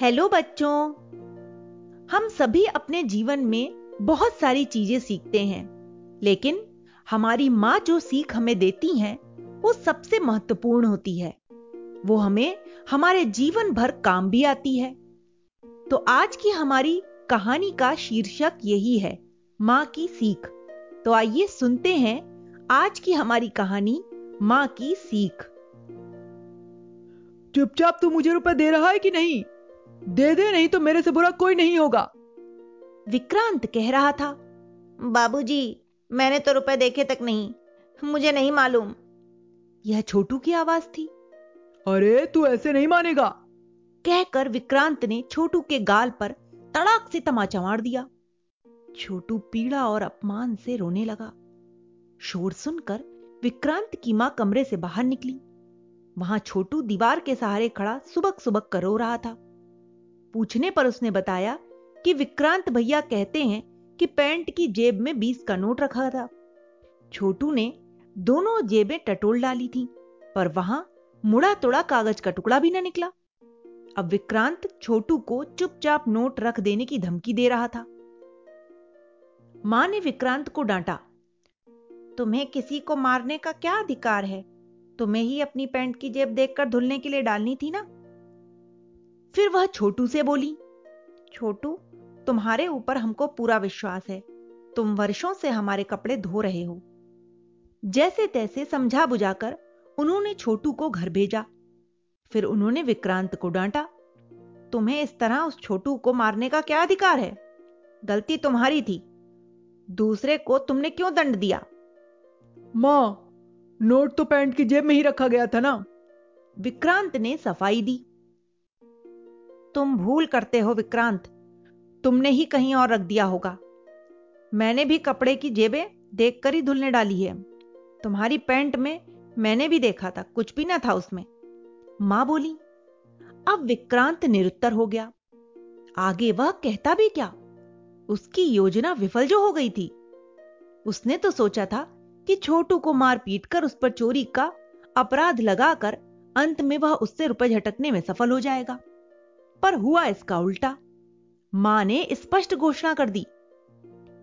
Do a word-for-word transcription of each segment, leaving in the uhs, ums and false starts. Hello बच्चों, हम सभी अपने जीवन में बहुत सारी चीजें सीखते हैं, लेकिन हमारी माँ जो सीख हमें देती हैं, वो सबसे महत्वपूर्ण होती है। वो हमें हमारे जीवन भर काम भी आती है। तो आज की हमारी कहानी का शीर्षक यही है, माँ की सीख। तो आइए सुनते हैं आज की हमारी कहानी, माँ की सीख। चुपचाप तू मुझे रुपए दे रहा है कि नहीं? दे दे, नहीं तो मेरे से बुरा कोई नहीं होगा, विक्रांत कह रहा था। बाबूजी, मैंने तो रुपए देखे तक नहीं, मुझे नहीं मालूम, यह छोटू की आवाज थी। अरे तू ऐसे नहीं मानेगा, कहकर विक्रांत ने छोटू के गाल पर तड़ाक से तमाचा मार दिया। छोटू पीड़ा और अपमान से रोने लगा। शोर सुनकर विक्रांत की मां कमरे से बाहर निकली। वहां छोटू दीवार के सहारे खड़ा सुबक सुबक कर रो रहा था। पूछने पर उसने बताया कि विक्रांत भैया कहते हैं कि पैंट की जेब में बीस का नोट रखा था। छोटू ने दोनों जेबें टटोल डाली थी, पर वहां मुड़ा तोड़ा कागज का टुकड़ा भी न निकला। अब विक्रांत छोटू को चुपचाप नोट रख देने की धमकी दे रहा था। मां ने विक्रांत को डांटा। तुम्हें किसी को मारने का क्या अधिकार है? तुम्हें ही अपनी पैंट की जेब देखकर धुलने के लिए डालनी थी ना। फिर वह छोटू से बोली, छोटू, तुम्हारे ऊपर हमको पूरा विश्वास है, तुम वर्षों से हमारे कपड़े धो रहे हो। जैसे तैसे समझा बुझाकर उन्होंने छोटू को घर भेजा। फिर उन्होंने विक्रांत को डांटा। तुम्हें इस तरह उस छोटू को मारने का क्या अधिकार है? गलती तुम्हारी थी, दूसरे को तुमने क्यों दंड दिया? माँ, नोट तो पैंट की जेब में ही रखा गया था ना, विक्रांत ने सफाई दी। तुम भूल करते हो विक्रांत, तुमने ही कहीं और रख दिया होगा। मैंने भी कपड़े की जेबें देखकर ही धुलने डाली है। तुम्हारी पैंट में मैंने भी देखा था, कुछ भी ना था उसमें, मां बोली। अब विक्रांत निरुत्तर हो गया। आगे वह कहता भी क्या? उसकी योजना विफल जो हो गई थी। उसने तो सोचा था कि छोटू को मार पीट कर उस पर चोरी का अपराध लगाकर अंत में वह उससे रुपए झटकने में सफल हो जाएगा, पर हुआ इसका उल्टा। मां ने स्पष्ट घोषणा कर दी,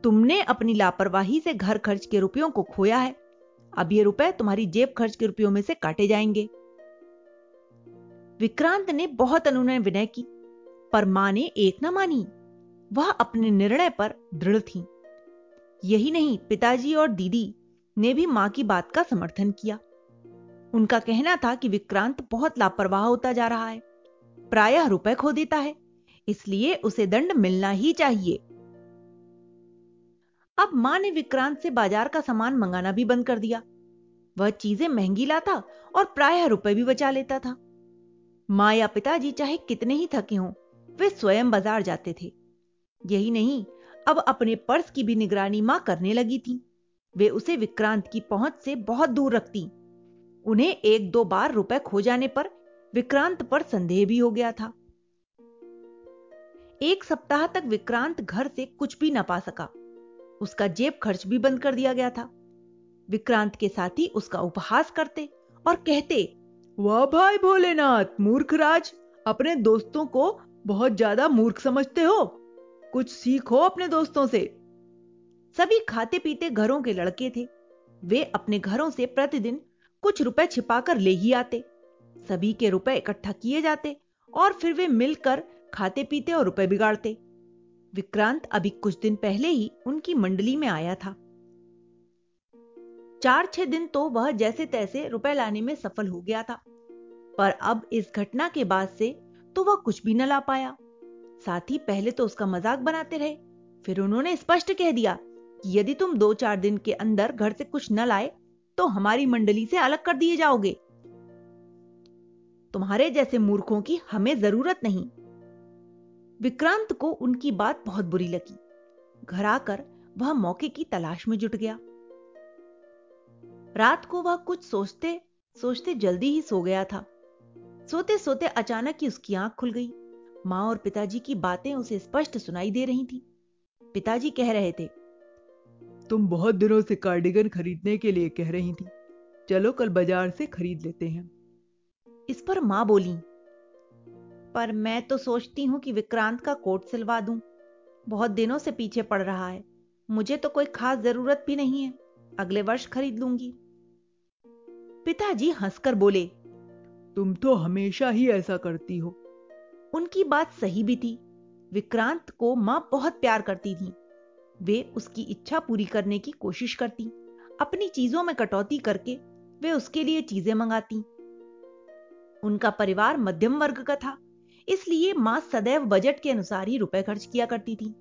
तुमने अपनी लापरवाही से घर खर्च के रुपयों को खोया है। अब ये रुपए तुम्हारी जेब खर्च के रुपयों में से काटे जाएंगे। विक्रांत ने बहुत अनुनय विनय की, पर मां ने एक न मानी। वह अपने निर्णय पर दृढ़ थी। यही नहीं, पिताजी और दीदी ने भी मां की बात का समर्थन किया। उनका कहना था कि विक्रांत बहुत लापरवाह होता जा रहा है, प्रायः रुपए खो देता है, इसलिए उसे दंड मिलना ही चाहिए। अब मां ने विक्रांत से बाजार का सामान मंगाना भी बंद कर दिया। वह चीजें महंगी लाता और प्रायः रुपए भी बचा लेता था। मां या पिताजी चाहे कितने ही थके हों, वे स्वयं बाजार जाते थे। यही नहीं, अब अपने पर्स की भी निगरानी मां करने लगी थी। वे उसे विक्रांत की पहुंच से बहुत दूर रखती। उन्हें एक दो बार रुपए खो जाने पर विक्रांत पर संदेह भी हो गया था। एक सप्ताह तक विक्रांत घर से कुछ भी न पा सका। उसका जेब खर्च भी बंद कर दिया गया था। विक्रांत के साथी उसका उपहास करते और कहते, वाह भाई भोलेनाथ, मूर्खराज, अपने दोस्तों को बहुत ज्यादा मूर्ख समझते हो, कुछ सीखो अपने दोस्तों से। सभी खाते पीते घरों के लड़के थे। वे अपने घरों से प्रतिदिन कुछ रुपए छिपाकर ले ही आते। सभी के रुपए इकट्ठा किए जाते और फिर वे मिलकर खाते पीते और रुपए बिगाड़ते। विक्रांत अभी कुछ दिन पहले ही उनकी मंडली में आया था। चार छह दिन तो वह जैसे तैसे रुपए लाने में सफल हो गया था, पर अब इस घटना के बाद से तो वह कुछ भी न ला पाया। साथ ही पहले तो उसका मजाक बनाते रहे, फिर उन्होंने स्पष्ट कह दिया कि यदि तुम दो चार दिन के अंदर घर से कुछ न लाए तो हमारी मंडली से अलग कर दिए जाओगे। तुम्हारे जैसे मूर्खों की हमें जरूरत नहीं। विक्रांत को उनकी बात बहुत बुरी लगी। घर आकर वह मौके की तलाश में जुट गया। रात को वह कुछ सोचते सोचते जल्दी ही सो गया था। सोते सोते अचानक ही उसकी आंख खुल गई। मां और पिताजी की बातें उसे स्पष्ट सुनाई दे रही थी। पिताजी कह रहे थे, तुम बहुत दिनों से कार्डिगन खरीदने के लिए कह रही थी, चलो कल बाजार से खरीद लेते हैं। इस पर मां बोली, पर मैं तो सोचती हूं कि विक्रांत का कोट सिलवा दूं। बहुत दिनों से पीछे पड़ रहा है। मुझे तो कोई खास जरूरत भी नहीं है, अगले वर्ष खरीद लूंगी। पिताजी हंसकर बोले, तुम तो हमेशा ही ऐसा करती हो। उनकी बात सही भी थी। विक्रांत को माँ बहुत प्यार करती थी। वे उसकी इच्छा पूरी करने की कोशिश करती। अपनी चीजों में कटौती करके वे उसके लिए चीजें मंगाती। उनका परिवार मध्यम वर्ग का था, इसलिए माँ सदैव बजट के अनुसार ही रुपए खर्च किया करती थी।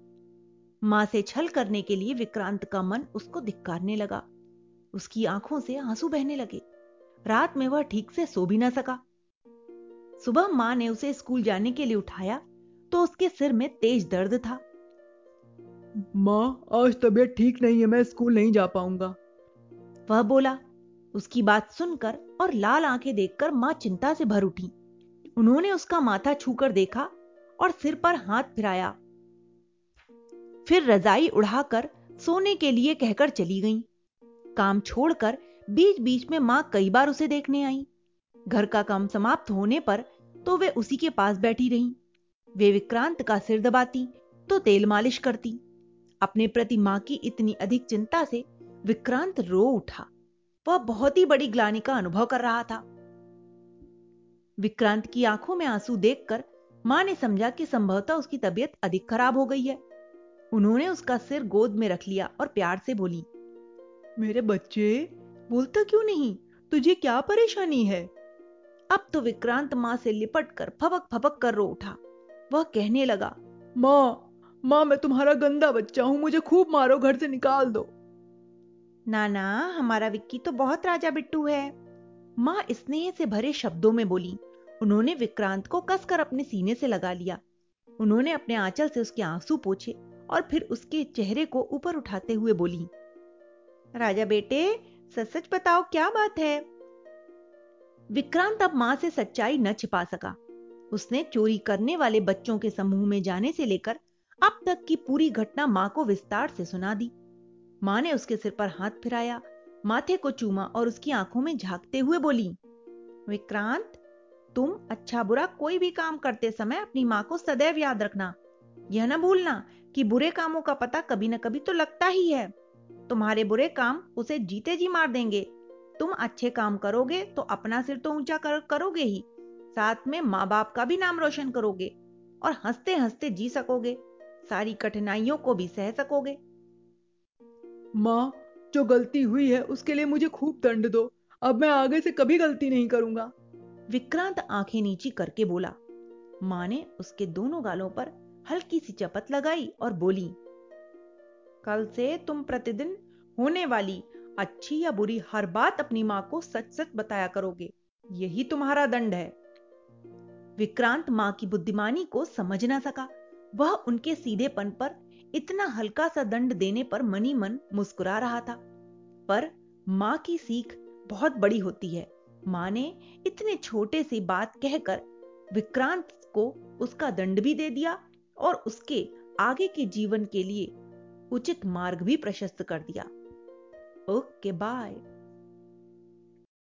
माँ से छल करने के लिए विक्रांत का मन उसको धिक्कारने लगा। उसकी आंखों से आंसू बहने लगे। रात में वह ठीक से सो भी ना सका। सुबह मां ने उसे स्कूल जाने के लिए उठाया तो उसके सिर में तेज दर्द था। माँ, आज तबीयत ठीक नहीं है, मैं स्कूल नहीं जा पाऊंगा, वह बोला। उसकी बात सुनकर और लाल आंखें देखकर मां चिंता से भर उठी। उन्होंने उसका माथा छूकर देखा और सिर पर हाथ फिराया, फिर रजाई उड़ाकर सोने के लिए कहकर चली गईं। काम छोड़कर बीच बीच में मां कई बार उसे देखने आई। घर का काम समाप्त होने पर तो वे उसी के पास बैठी रहीं। वे विक्रांत का सिर दबाती तो तेल मालिश करती। अपने प्रति मां की इतनी अधिक चिंता से विक्रांत रो उठा। वह बहुत ही बड़ी ग्लानि का अनुभव कर रहा था। विक्रांत की आंखों में आंसू देखकर मां ने समझा कि संभवतः उसकी तबीयत अधिक खराब हो गई है। उन्होंने उसका सिर गोद में रख लिया और प्यार से बोली, मेरे बच्चे, बोलता क्यों नहीं, तुझे क्या परेशानी है? अब तो विक्रांत मां से लिपट कर फबक फबक कर रो उठा। वह कहने लगा, माँ माँ मैं तुम्हारा गंदा बच्चा हूं, मुझे खूब मारो, घर से निकाल दो। नाना, हमारा विक्की तो बहुत राजा बिट्टू है, माँ स्नेह से भरे शब्दों में बोली। उन्होंने विक्रांत को कसकर अपने सीने से लगा लिया। उन्होंने अपने आंचल से उसके आंसू पोंछे और फिर उसके चेहरे को ऊपर उठाते हुए बोली, राजा बेटे, सच सच बताओ, क्या बात है? विक्रांत अब मां से सच्चाई न छिपा सका। उसने चोरी करने वाले बच्चों के समूह में जाने से लेकर अब तक की पूरी घटना मां को विस्तार से सुना दी। मां ने उसके सिर पर हाथ फिराया, माथे को चूमा और उसकी आंखों में झांकते हुए बोली, विक्रांत, तुम अच्छा बुरा कोई भी काम करते समय अपनी माँ को सदैव याद रखना। यह न भूलना कि बुरे कामों का पता कभी न कभी तो लगता ही है। तुम्हारे बुरे काम उसे जीते जी मार देंगे। तुम अच्छे काम करोगे तो अपना सिर तो ऊंचा कर, करोगे ही, साथ में माँ बाप का भी नाम रोशन करोगे और हंसते हंसते जी सकोगे, सारी कठिनाइयों को भी सह सकोगे। माँ, जो गलती हुई है उसके लिए मुझे खूब दंड दो, अब मैं आगे से कभी गलती नहीं करूंगा, विक्रांत आंखें नीची करके बोला। माँ ने उसके दोनों गालों पर हल्की सी चपत लगाई और बोली, कल से तुम प्रतिदिन होने वाली अच्छी या बुरी हर बात अपनी माँ को सच सच बताया करोगे, यही तुम्हारा दंड है। विक्रांत माँ की बुद्धिमानी को समझ ना सका। वह उनके सीधेपन पर इतना हल्का सा दंड देने पर मनी मन मुस्कुरा रहा था। पर माँ की सीख बहुत बड़ी होती है। माँ ने इतने छोटे सी बात कहकर विक्रांत को उसका दंड भी दे दिया और उसके आगे के जीवन के लिए उचित मार्ग भी प्रशस्त कर दिया। Okay bye.